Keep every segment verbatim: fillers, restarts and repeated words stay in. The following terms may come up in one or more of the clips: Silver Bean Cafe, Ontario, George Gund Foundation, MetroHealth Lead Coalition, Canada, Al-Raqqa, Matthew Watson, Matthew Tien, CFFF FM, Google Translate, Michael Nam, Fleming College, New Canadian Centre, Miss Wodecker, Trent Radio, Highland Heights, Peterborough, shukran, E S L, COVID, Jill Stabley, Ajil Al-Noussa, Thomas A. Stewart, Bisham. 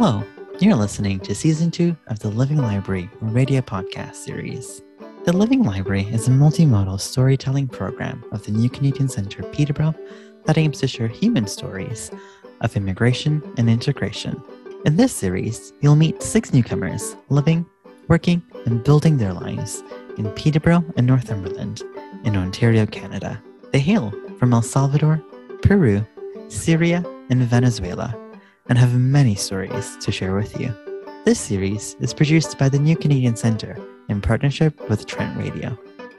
Hello, you're listening to Season two of the Living Library Radio Podcast Series. The Living Library is a multimodal storytelling program of the New Canadian Centre, Peterborough, that aims to share human stories of immigration and integration. In this series, you'll meet six newcomers living, working, and building their lives in Peterborough and Northumberland in Ontario, Canada. They hail from El Salvador, Peru, Syria, and Venezuela, and have many stories to share with you. This series is produced by the New Canadian Centre in partnership with Trent Radio.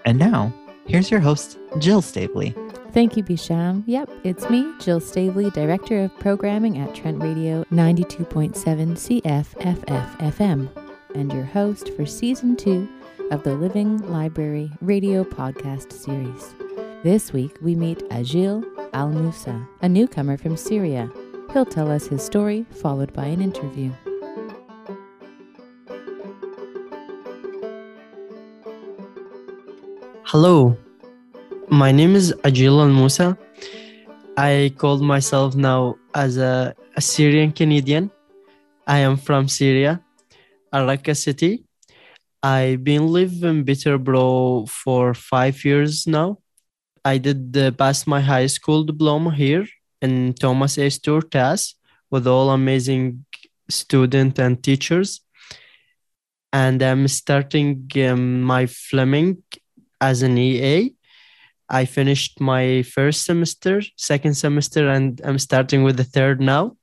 And now, here's your host, Jill Stabley. Thank you, Bisham. Yep, it's me, Jill Stabley, Director of Programming at Trent Radio ninety-two point seven C F F F F M, and your host for Season two of the Living Library Radio Podcast Series. This week, we meet Ajil Al-Noussa, a newcomer from Syria. He'll tell us his story, followed by an interview. Hello, my name is Ajil Al-Noussa. I call myself now as a, a Syrian Canadian. I am from Syria, Al-Raqqa city. I've been living in Peterborough for five years now. I did uh, pass my high school diploma here in Thomas A. Stewart with all amazing students and teachers. And I'm starting um, my Fleming as an E A. I finished my first semester, second semester, and I'm starting with the third now.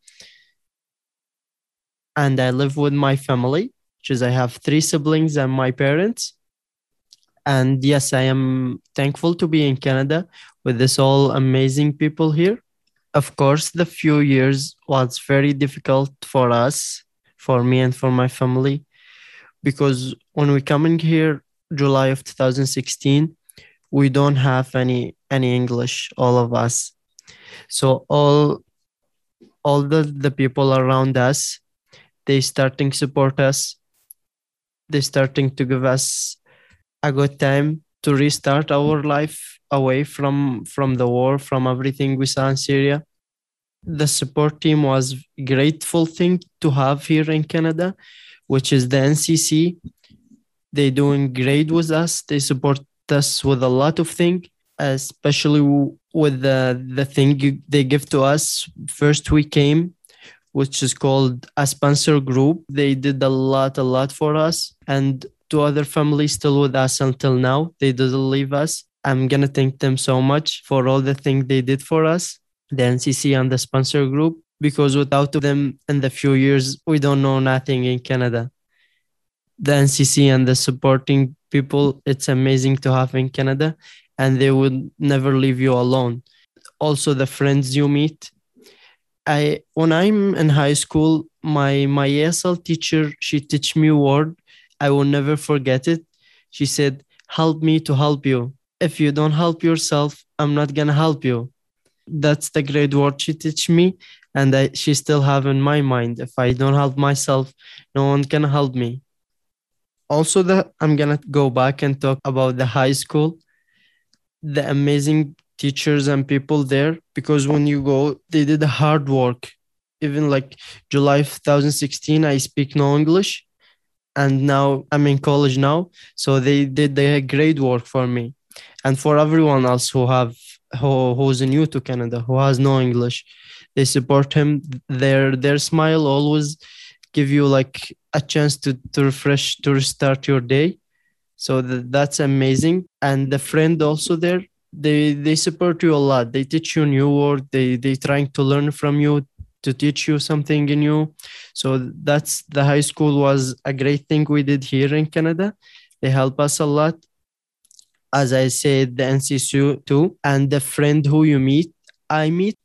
And I live with my family, which is I have three siblings and my parents. And yes, I am thankful to be in Canada with this all amazing people here. Of course, the few years was very difficult for us, for me and for my family, because when we come in here, July of two thousand sixteen, we don't have any any English, all of us. So all all the, the people around us, they starting to support us. They starting to give us a good time to restart our life away from, from the war, from everything we saw in Syria. The support team was a grateful thing to have here in Canada, which is the N C C. They're doing great with us. They support us with a lot of things, especially with the, the thing they give to us. First we came, which is called a sponsor group. They did a lot, a lot for us. And two other families still with us until now. They didn't leave us. I'm going to thank them so much for all the things they did for us, the N C C and the sponsor group, because without them in the few years, we don't know nothing in Canada. The N C C and the supporting people, it's amazing to have in Canada, and they will never leave you alone. Also, the friends you meet. I When I'm in high school, my, my A S L teacher, she teach me a word. I will never forget it. She said, help me to help you. If you don't help yourself, I'm not going to help you. That's the great word she teach me. And I, she still have in my mind, if I don't help myself, no one can help me. Also, the, I'm going to go back and talk about the high school, the amazing teachers and people there, because when you go, they did the hard work. Even like July two thousand sixteen, I speak no English. And now I'm in college now. So they did they had great work for me and for everyone else who have who, who's new to Canada, who has no English. They support him. Their their smile always give you like a chance to, to refresh, to restart your day. So th- that's amazing. And the friend also there, they, they support you a lot. They teach you new word. They they trying to learn from you, to teach you something new. So that's the high school was a great thing we did here in Canada. They help us a lot. As I said, the N C C too, and the friend who you meet. I meet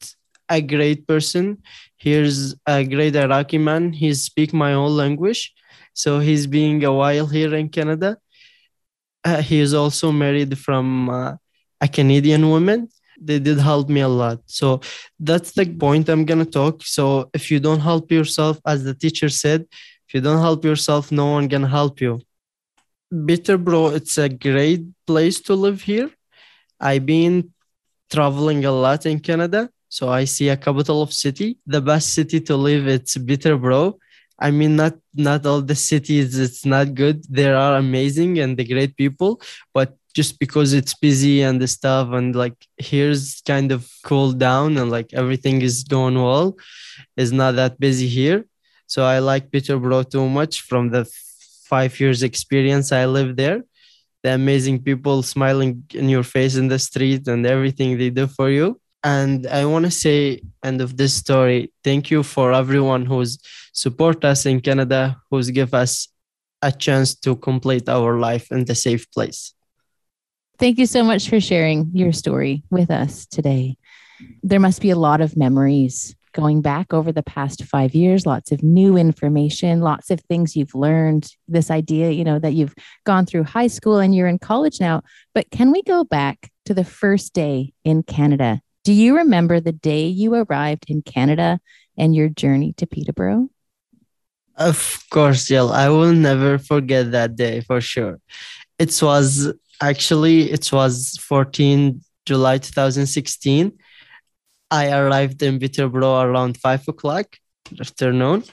a great person. Here's a great Iraqi man. He speaks my own language. So he's being a while here in Canada. Uh, he is also married from uh, a Canadian woman. They did help me a lot. So that's the point I'm going to talk. So if you don't help yourself, as the teacher said, if you don't help yourself, no one can help you. Peterborough, it's a great place to live here. I've been traveling a lot in Canada. So I see a capital of city. The best city to live, it's Peterborough. I mean, not not all the cities, it's not good. There are amazing and the great people, but just because it's busy and the stuff, and like here's kind of cooled down and like everything is going well, it's not that busy here. So I like Peterborough too much from the five years experience I lived there. The amazing people smiling in your face in the street and everything they do for you. And I want to say, end of this story, thank you for everyone who's support us in Canada, who's give us a chance to complete our life in the safe place. Thank you so much for sharing your story with us today. There must be a lot of memories going back over the past five years, lots of new information, lots of things you've learned, this idea, you know, that you've gone through high school and you're in college now. But can we go back to the first day in Canada? Do you remember the day you arrived in Canada and your journey to Peterborough? Of course, Jill. I will never forget that day for sure. It was actually, it was the fourteenth of July, twenty sixteen. I arrived in Peterborough around five o'clock afternoon.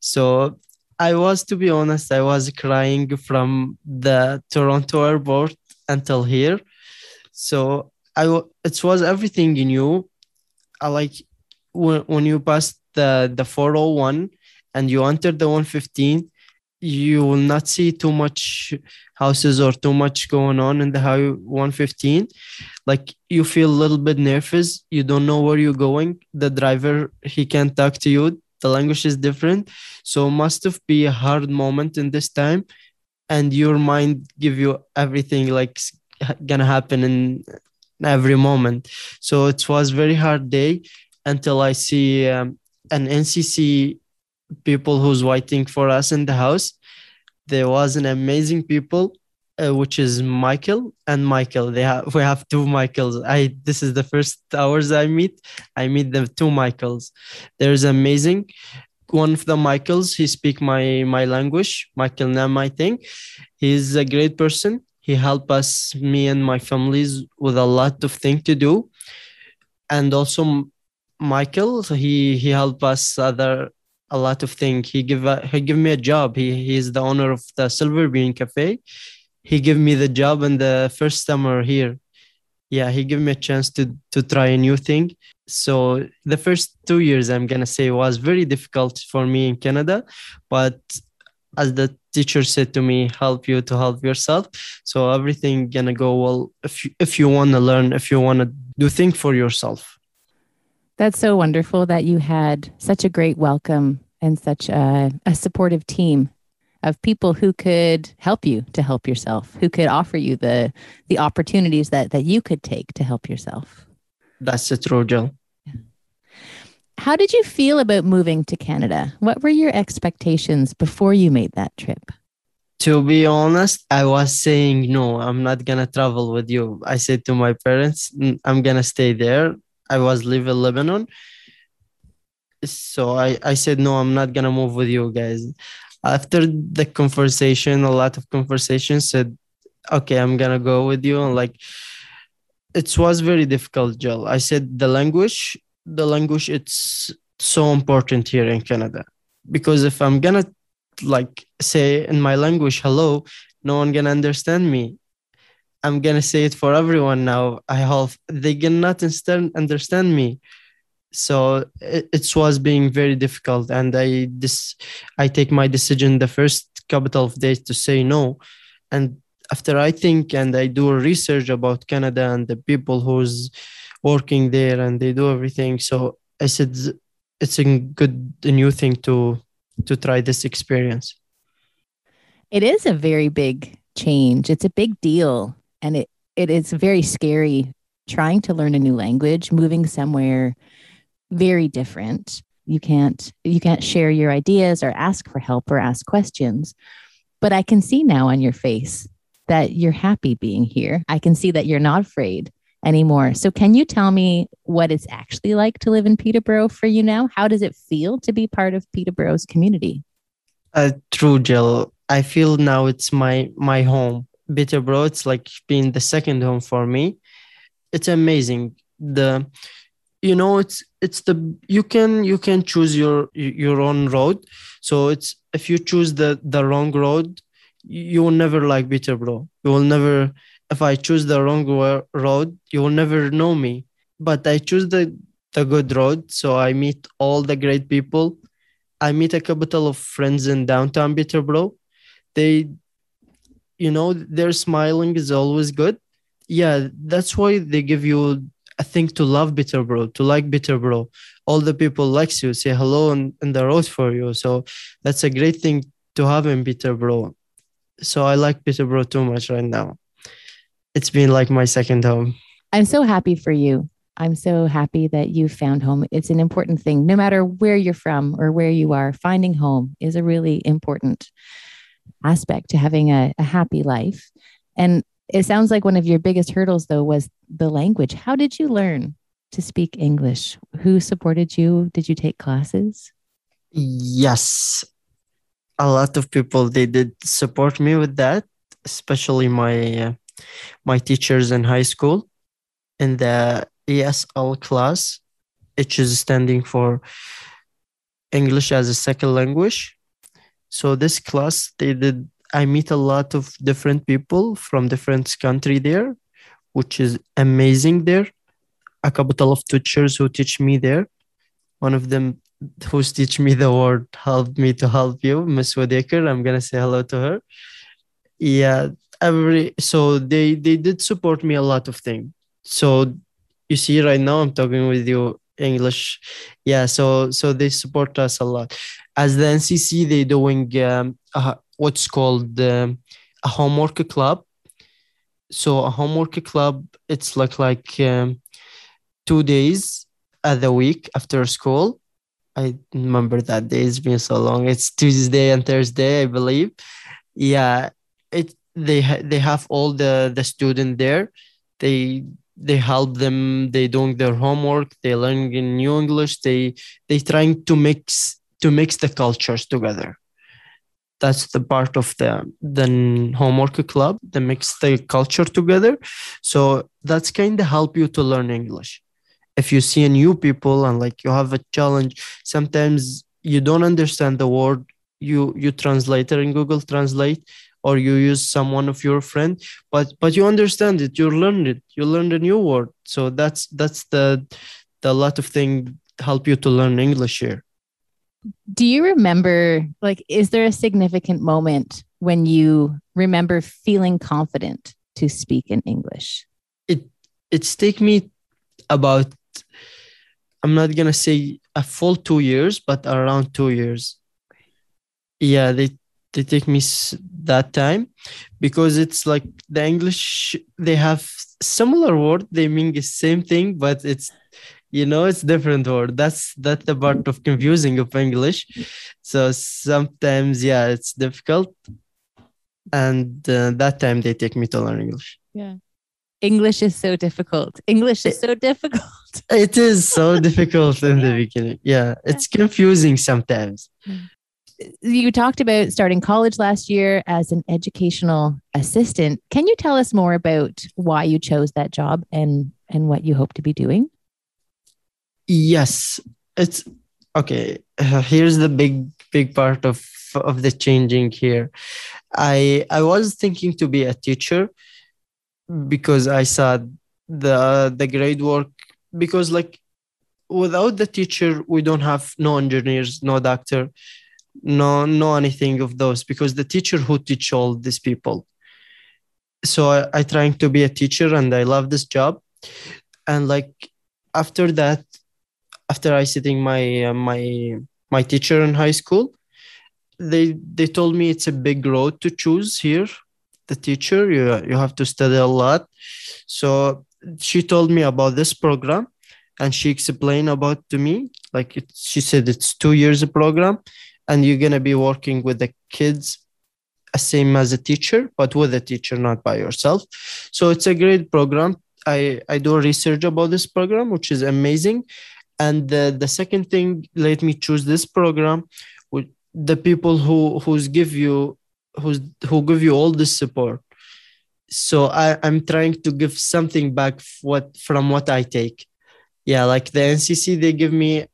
So I was, to be honest, I was crying from the Toronto airport until here. So I, it was everything new. I like when, when you pass the, the four oh one and you enter the one fifteen, you will not see too much houses or too much going on in the highway one fifteen. Like you feel a little bit nervous. You don't know where you're going. The driver, he can't talk to you. The language is different. So must have been a hard moment in this time. And your mind give you everything like going to happen in every moment. So it was very hard day until I see um, an N C C people who's waiting for us in the house. There was an amazing people, uh, which is Michael and Michael. They have we have two Michaels. I this is the first hours I meet. I meet the two Michaels. There's amazing. One of the Michaels, he speak my my language. Michael Nam, I think. He's a great person. He helped us, me and my families, with a lot of things to do. And also Michael, he he helped us other. A lot of things. He give a, he give me a job. He he is the owner of the Silver Bean Cafe. He gave me the job in the first summer here. Yeah, he gave me a chance to to try a new thing. So the first two years, I'm gonna say, was very difficult for me in Canada. But as the teacher said to me, help you to help yourself. So everything gonna go well if you, if you wanna learn, if you wanna do things for yourself. That's so wonderful that you had such a great welcome and such a, a supportive team of people who could help you to help yourself, who could offer you the the opportunities that, that you could take to help yourself. That's it, Rojo. Yeah. How did you feel about moving to Canada? What were your expectations before you made that trip? To be honest, I was saying, no, I'm not going to travel with you. I said to my parents, I'm going to stay there. I was living in Lebanon. So I, I said, no, I'm not going to move with you guys. After the conversation, a lot of conversations said, okay, I'm going to go with you. And like, it was very difficult, Jill. I said the language, the language, it's so important here in Canada. Because if I'm going to like say in my language, hello, no one going to understand me. I'm going to say it for everyone now. I hope they cannot understand me. So it, it was being very difficult. And I this, I take my decision the first couple of days to say no. And after I think and I do research about Canada and the people who's working there and they do everything. So I said, it's a good a new thing to to try this experience. It is a very big change. It's a big deal. And it, it is very scary trying to learn a new language, moving somewhere very different. You can't you can't share your ideas or ask for help or ask questions. But I can see now on your face that you're happy being here. I can see that you're not afraid anymore. So can you tell me what it's actually like to live in Peterborough for you now? How does it feel to be part of Peterborough's community? Uh, true, Jill. I feel now it's my my home. Peterborough, it's like being the second home for me. It's amazing. The you know, it's it's the you can you can choose your your own road. So it's if you choose the, the wrong road, you will never like Peterborough. You will never. If I choose the wrong road, you will never know me. But I choose the, the good road, so I meet all the great people. I meet a couple of friends in downtown Peterborough. They, you know, their smiling is always good. Yeah, that's why they give you a thing to love Peterborough, to like Peterborough. All the people likes you, say hello on, on the road for you. So that's a great thing to have in Peterborough. So I like Peterborough too much right now. It's been like my second home. I'm so happy for you. I'm so happy that you found home. It's an important thing. No matter where you're from or where you are, finding home is a really important aspect to having a, a happy life. And it sounds like one of your biggest hurdles, though, was the language. How did you learn to speak English? Who supported you? Did you take classes? Yes. A lot of people, they did support me with that, especially my uh, my teachers in high school. In the E S L class, which is standing for English as a Second Language. So this class, they did. I meet a lot of different people from different country there, which is amazing there. A couple of teachers who teach me there. One of them who's teach me the word help me to help you, Miss Wodecker. I'm going to say hello to her. Yeah, every so they, they did support me a lot of things. So you see right now I'm talking with you English. Yeah, so so they support us a lot. As the N C C, they're doing um, a, what's called um, a homework club. So a homework club, it's like, like um, two days of the week after school. I remember that day. It's been so long. It's Tuesday and Thursday, I believe. Yeah, it they ha- they have all the, the students there. They they help them. They doing their homework. They learn in new English. They they trying to mix to mix the cultures together. That's the part of the the homework club. They mix the culture together. So that's kind of help you to learn English. If you see new people and like you have a challenge, sometimes you don't understand the word, you you translate it in Google Translate or you use someone of your friend, but but you understand it, you learn it, you learn a new word. So that's that's the the lot of things help you to learn English here. Do you remember, like, is there a significant moment when you remember feeling confident to speak in English? It it's take me about, I'm not going to say a full two years, but around two years. Yeah, they, they take me that time because it's like the English, they have similar word. They mean the same thing, but it's, you know, it's different word. That's, that's the part of confusing of English. So sometimes, yeah, it's difficult. And uh, that time they take me to learn English. Yeah. English is so difficult. English is so difficult. It is so difficult in the beginning. Yeah, it's confusing sometimes. You talked about starting college last year as an educational assistant. Can you tell us more about why you chose that job and, and what you hope to be doing? Yes, it's okay. Uh, here's the big, big part of, of the changing here. I I was thinking to be a teacher, because I saw the the grade work, because like without the teacher we don't have no engineers, no doctor, no no anything of those, because the teacher who teach all these people. So I, I trying to be a teacher and I love this job. And like after that, after I sitting my uh, my my teacher in high school, they they told me it's a big road to choose here. The teacher, you, you have to study a lot. So she told me about this program and she explained about to me, like it, she said, it's two years a program and you're going to be working with the kids same as a teacher, but with a teacher, not by yourself. So it's a great program. I, I do research about this program, which is amazing. And the, the second thing, let me choose this program with the people who who's give you Who's, who give you all this support. So I, I'm trying to give something back what, from what I take. yeah, like the N C C, they give me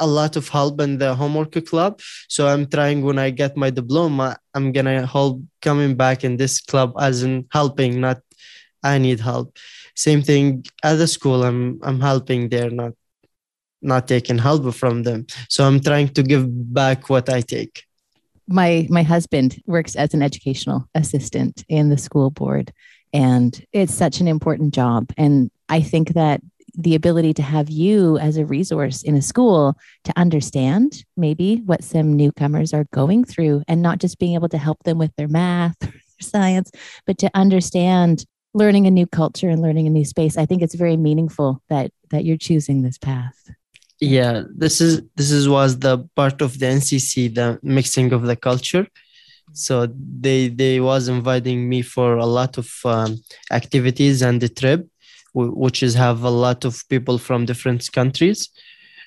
a lot of help in the homework club. So I'm trying, when I get my diploma, I'm going to help coming back in this club as in helping, not I need help. Same thing at the school. I'm I'm helping there, not not taking help from them. So I'm trying to give back what I take. My my husband works as an educational assistant in the school board, and it's such an important job. And I think that the ability to have you as a resource in a school to understand maybe what some newcomers are going through, and not just being able to help them with their math or their science, but to understand learning a new culture and learning a new space. I think it's very meaningful that that you're choosing this path. Yeah, this is this is was the part of the N C C, the mixing of the culture. So they they was inviting me for a lot of um, activities and the trip, which is have a lot of people from different countries.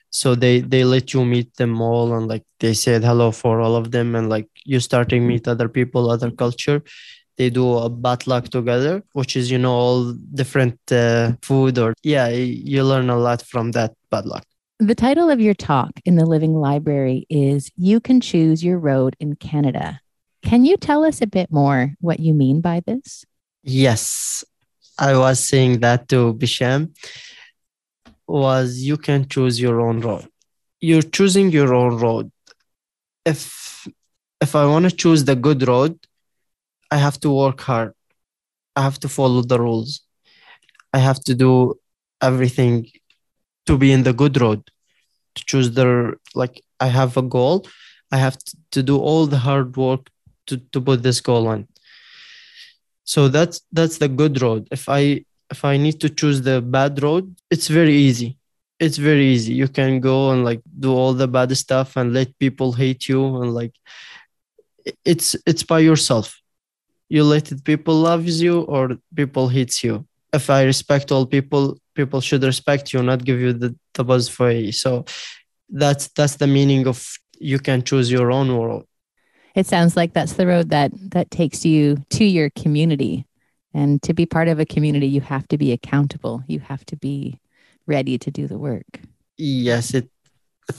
So they, they let you meet them all, and like they said hello for all of them, and like you starting meet other people, other culture. They do a potluck together, which is, you know, all different uh, food or, yeah, you learn a lot from that potluck. The title of your talk in the Living Library is You Can Choose Your Road in Canada. Can you tell us a bit more what you mean by this? Yes, I was saying that to Bisham, was you can choose your own road. You're choosing your own road. If, if I want to choose the good road, I have to work hard. I have to follow the rules. I have to do everything to be in the good road, to choose the, like, I have a goal. I have to, to do all the hard work to, to put this goal on. So that's, that's the good road. If I, if I need to choose the bad road, it's very easy. It's very easy. You can go and like do all the bad stuff and let people hate you. And like, it's, it's by yourself. You let people love you or people hate you. If I respect all people, people should respect you, not give you the, the buzz for you. So that's that's the meaning of you can choose your own road. It sounds like that's the road that that takes you to your community. And to be part of a community, you have to be accountable. You have to be ready to do the work. Yes, it,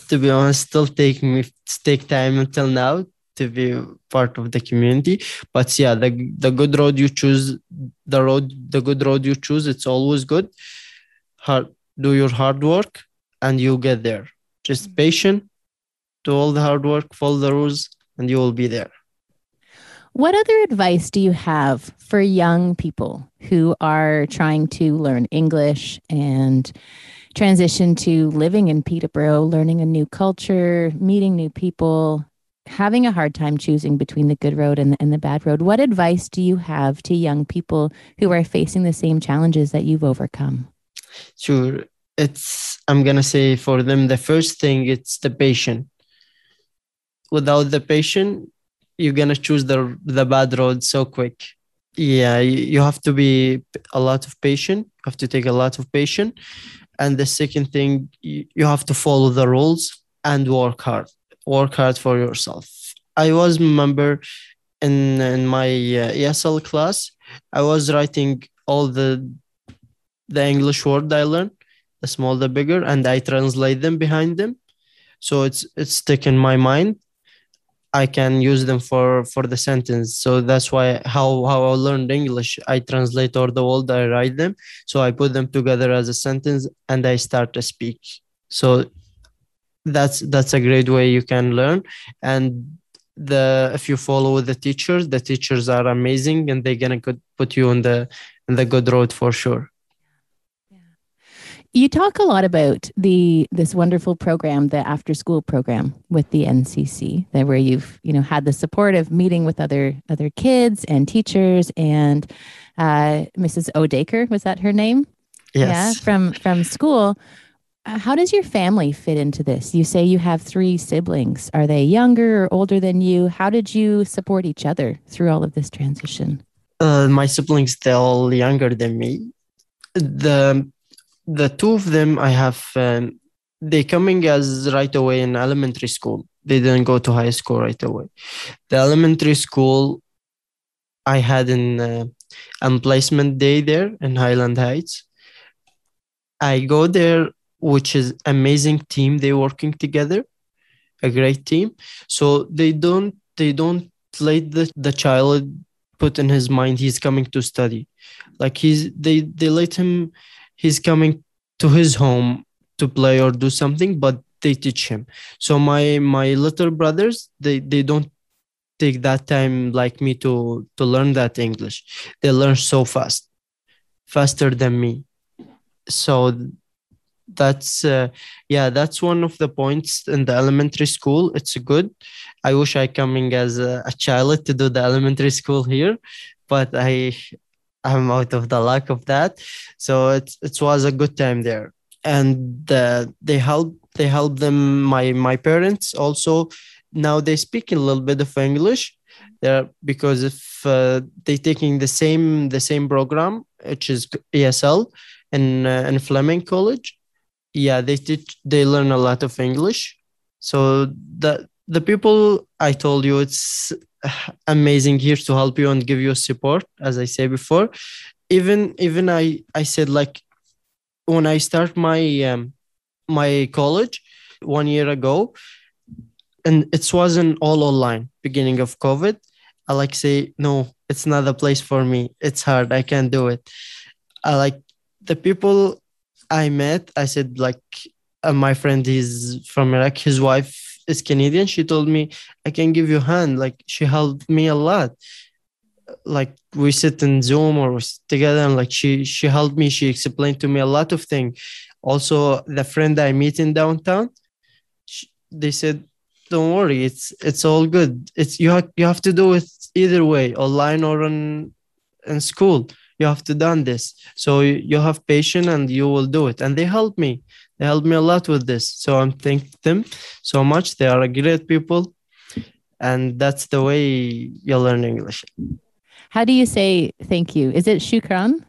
to be honest, still take me take time until now to be part of the community. But yeah, the the good road you choose, the road, the good road you choose, it's always good. Hard, do your hard work and you get there. Just patient, do all the hard work, follow the rules, and you will be there. What other advice do you have for young people who are trying to learn English and transition to living in Peterborough, learning a new culture, meeting new people, having a hard time choosing between the good road and the, and the bad road? What advice do you have to young people who are facing the same challenges that you've overcome? Sure. It's, I'm going to say for them, the first thing, it's the patient. Without the patient, you're going to choose the, the bad road so quick. Yeah, you have to be a lot of patient. You have to take a lot of patient. And the second thing, you have to follow the rules and work hard. Work hard for yourself. I was remember in, in my uh, E S L class, I was writing all the the English word I learned, the small, the bigger, and I translate them behind them. So it's it's stick in my mind. I can use them for, for the sentence. So that's why how, how I learned English. I translate all the words, I write them. So I put them together as a sentence and I start to speak. So That's that's a great way you can learn. And the if you follow the teachers, the teachers are amazing, and they're gonna put you on the on the good road for sure. Yeah. You talk a lot about the this wonderful program, the after school program with the N C C, that where you've you know had the support of meeting with other other kids and teachers, and uh, Missus Wodecker, was that her name? Yes. Yeah, from from school. How does your family fit into this? You say you have three siblings. Are they younger or older than you? How did you support each other through all of this transition? Uh, my siblings, they're all younger than me. The the two of them, I have, um, they're coming as right away in elementary school. They didn't go to high school right away. The elementary school, I had an, uh, an placement day there in Highland Heights. I go there which is amazing team. They're working together, a great team. So they don't they don't let the, the child put in his mind he's coming to study. Like he's they, they let him, he's coming to his home to play or do something, but they teach him. So my my little brothers, they, they don't take that time like me to, to learn that English. They learn so fast, faster than me. So that's, uh, yeah, that's one of the points in the elementary school. It's good. I wish I coming as a, a child to do the elementary school here, but I, I'm out of the luck of that. So it, it was a good time there. And uh, they help, they help them, my, my parents also. Now they speak a little bit of English there, because if uh, they taking the same the same program, which is E S L in uh, in Fleming College, yeah, they teach they learn a lot of English. So the the people I told you, it's amazing here to help you and give you support. As I say before, even even I I said like when I start my um, my college one year ago. And it wasn't all online, beginning of COVID. I like say, no, it's not the place for me. It's hard. I can't do it. I like the people I met. I said like uh, my friend is from Iraq. His wife is Canadian. She told me, I can give you a hand. Like she helped me a lot. Like we sit in Zoom or we sit together and like she, she helped me. She explained to me a lot of things. Also the friend I meet in downtown, she, they said, don't worry, it's it's all good. It's you have you have to do it either way, online or on in school. You have to done this. So you, you have patience and you will do it. And they helped me. They helped me a lot with this. So I'm thanking them so much. They are great people. And that's the way you learn English. How do you say thank you? Is it shukran?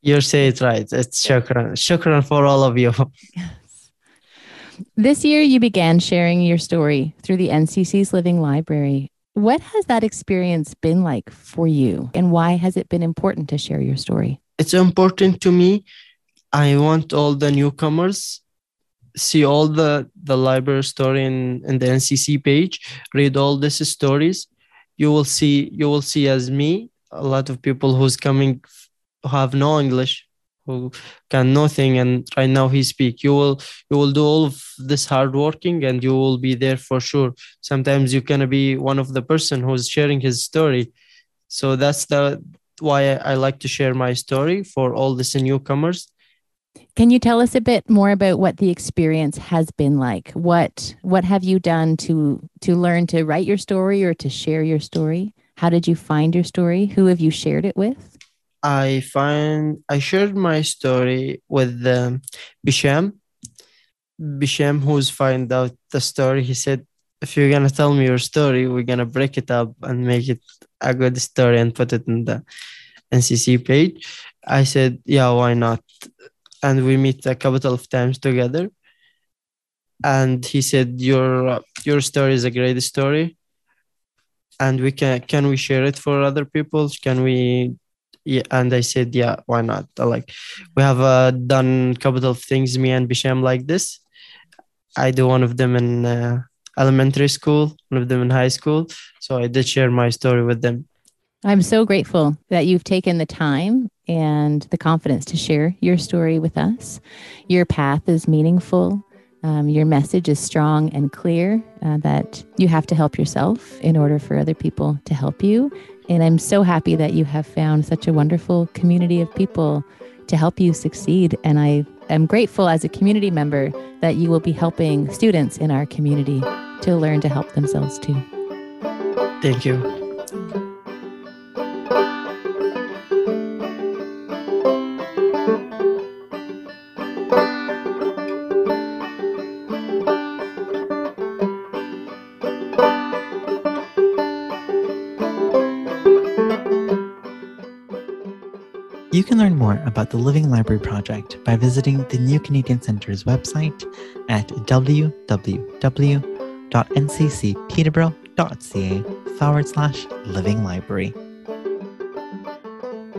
You say it right. It's shukran. Shukran for all of you. This year, you began sharing your story through the N C C's Living Library. What has that experience been like for you? And why has it been important to share your story? It's important to me. I want all the newcomers see all the, the library story in, in the N C C page, read all these stories. You will see, you will see as me, a lot of people who's coming who have no English, who can nothing, and right now he speak. You will you will do all of this hard working, and you will be there for sure. Sometimes you can be one of the person who's sharing his story. So that's the why I like to share my story for all these newcomers. Can you tell us a bit more about what the experience has been like? What what have you done to to learn to write your story or to share your story? How did you find your story? Who have you shared it with? I find I shared my story with um, Bisham. Bisham, who's find out the story, he said, if you're going to tell me your story, we're going to break it up and make it a good story and put it in the N C C page. I said, yeah, why not? And we meet a couple of times together. And he said, your your story is a great story. And we can, can we share it for other people? Can we... Yeah, and I said, yeah, why not? Like, we have uh, done a couple of things, me and Bisham, like this. I do one of them in uh, elementary school, one of them in high school. So I did share my story with them. I'm so grateful that you've taken the time and the confidence to share your story with us. Your path is meaningful. Um, your message is strong and clear uh, that you have to help yourself in order for other people to help you. And I'm so happy that you have found such a wonderful community of people to help you succeed. And I am grateful as a community member that you will be helping students in our community to learn to help themselves too. Thank you. You can learn more about the Living Library Project by visiting the New Canadian Centre's website at www.ncc peterborough.ca forward slash Living Library.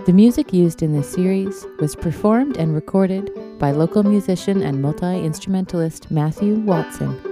The music used in this series was performed and recorded by local musician and multi-instrumentalist Matthew Watson.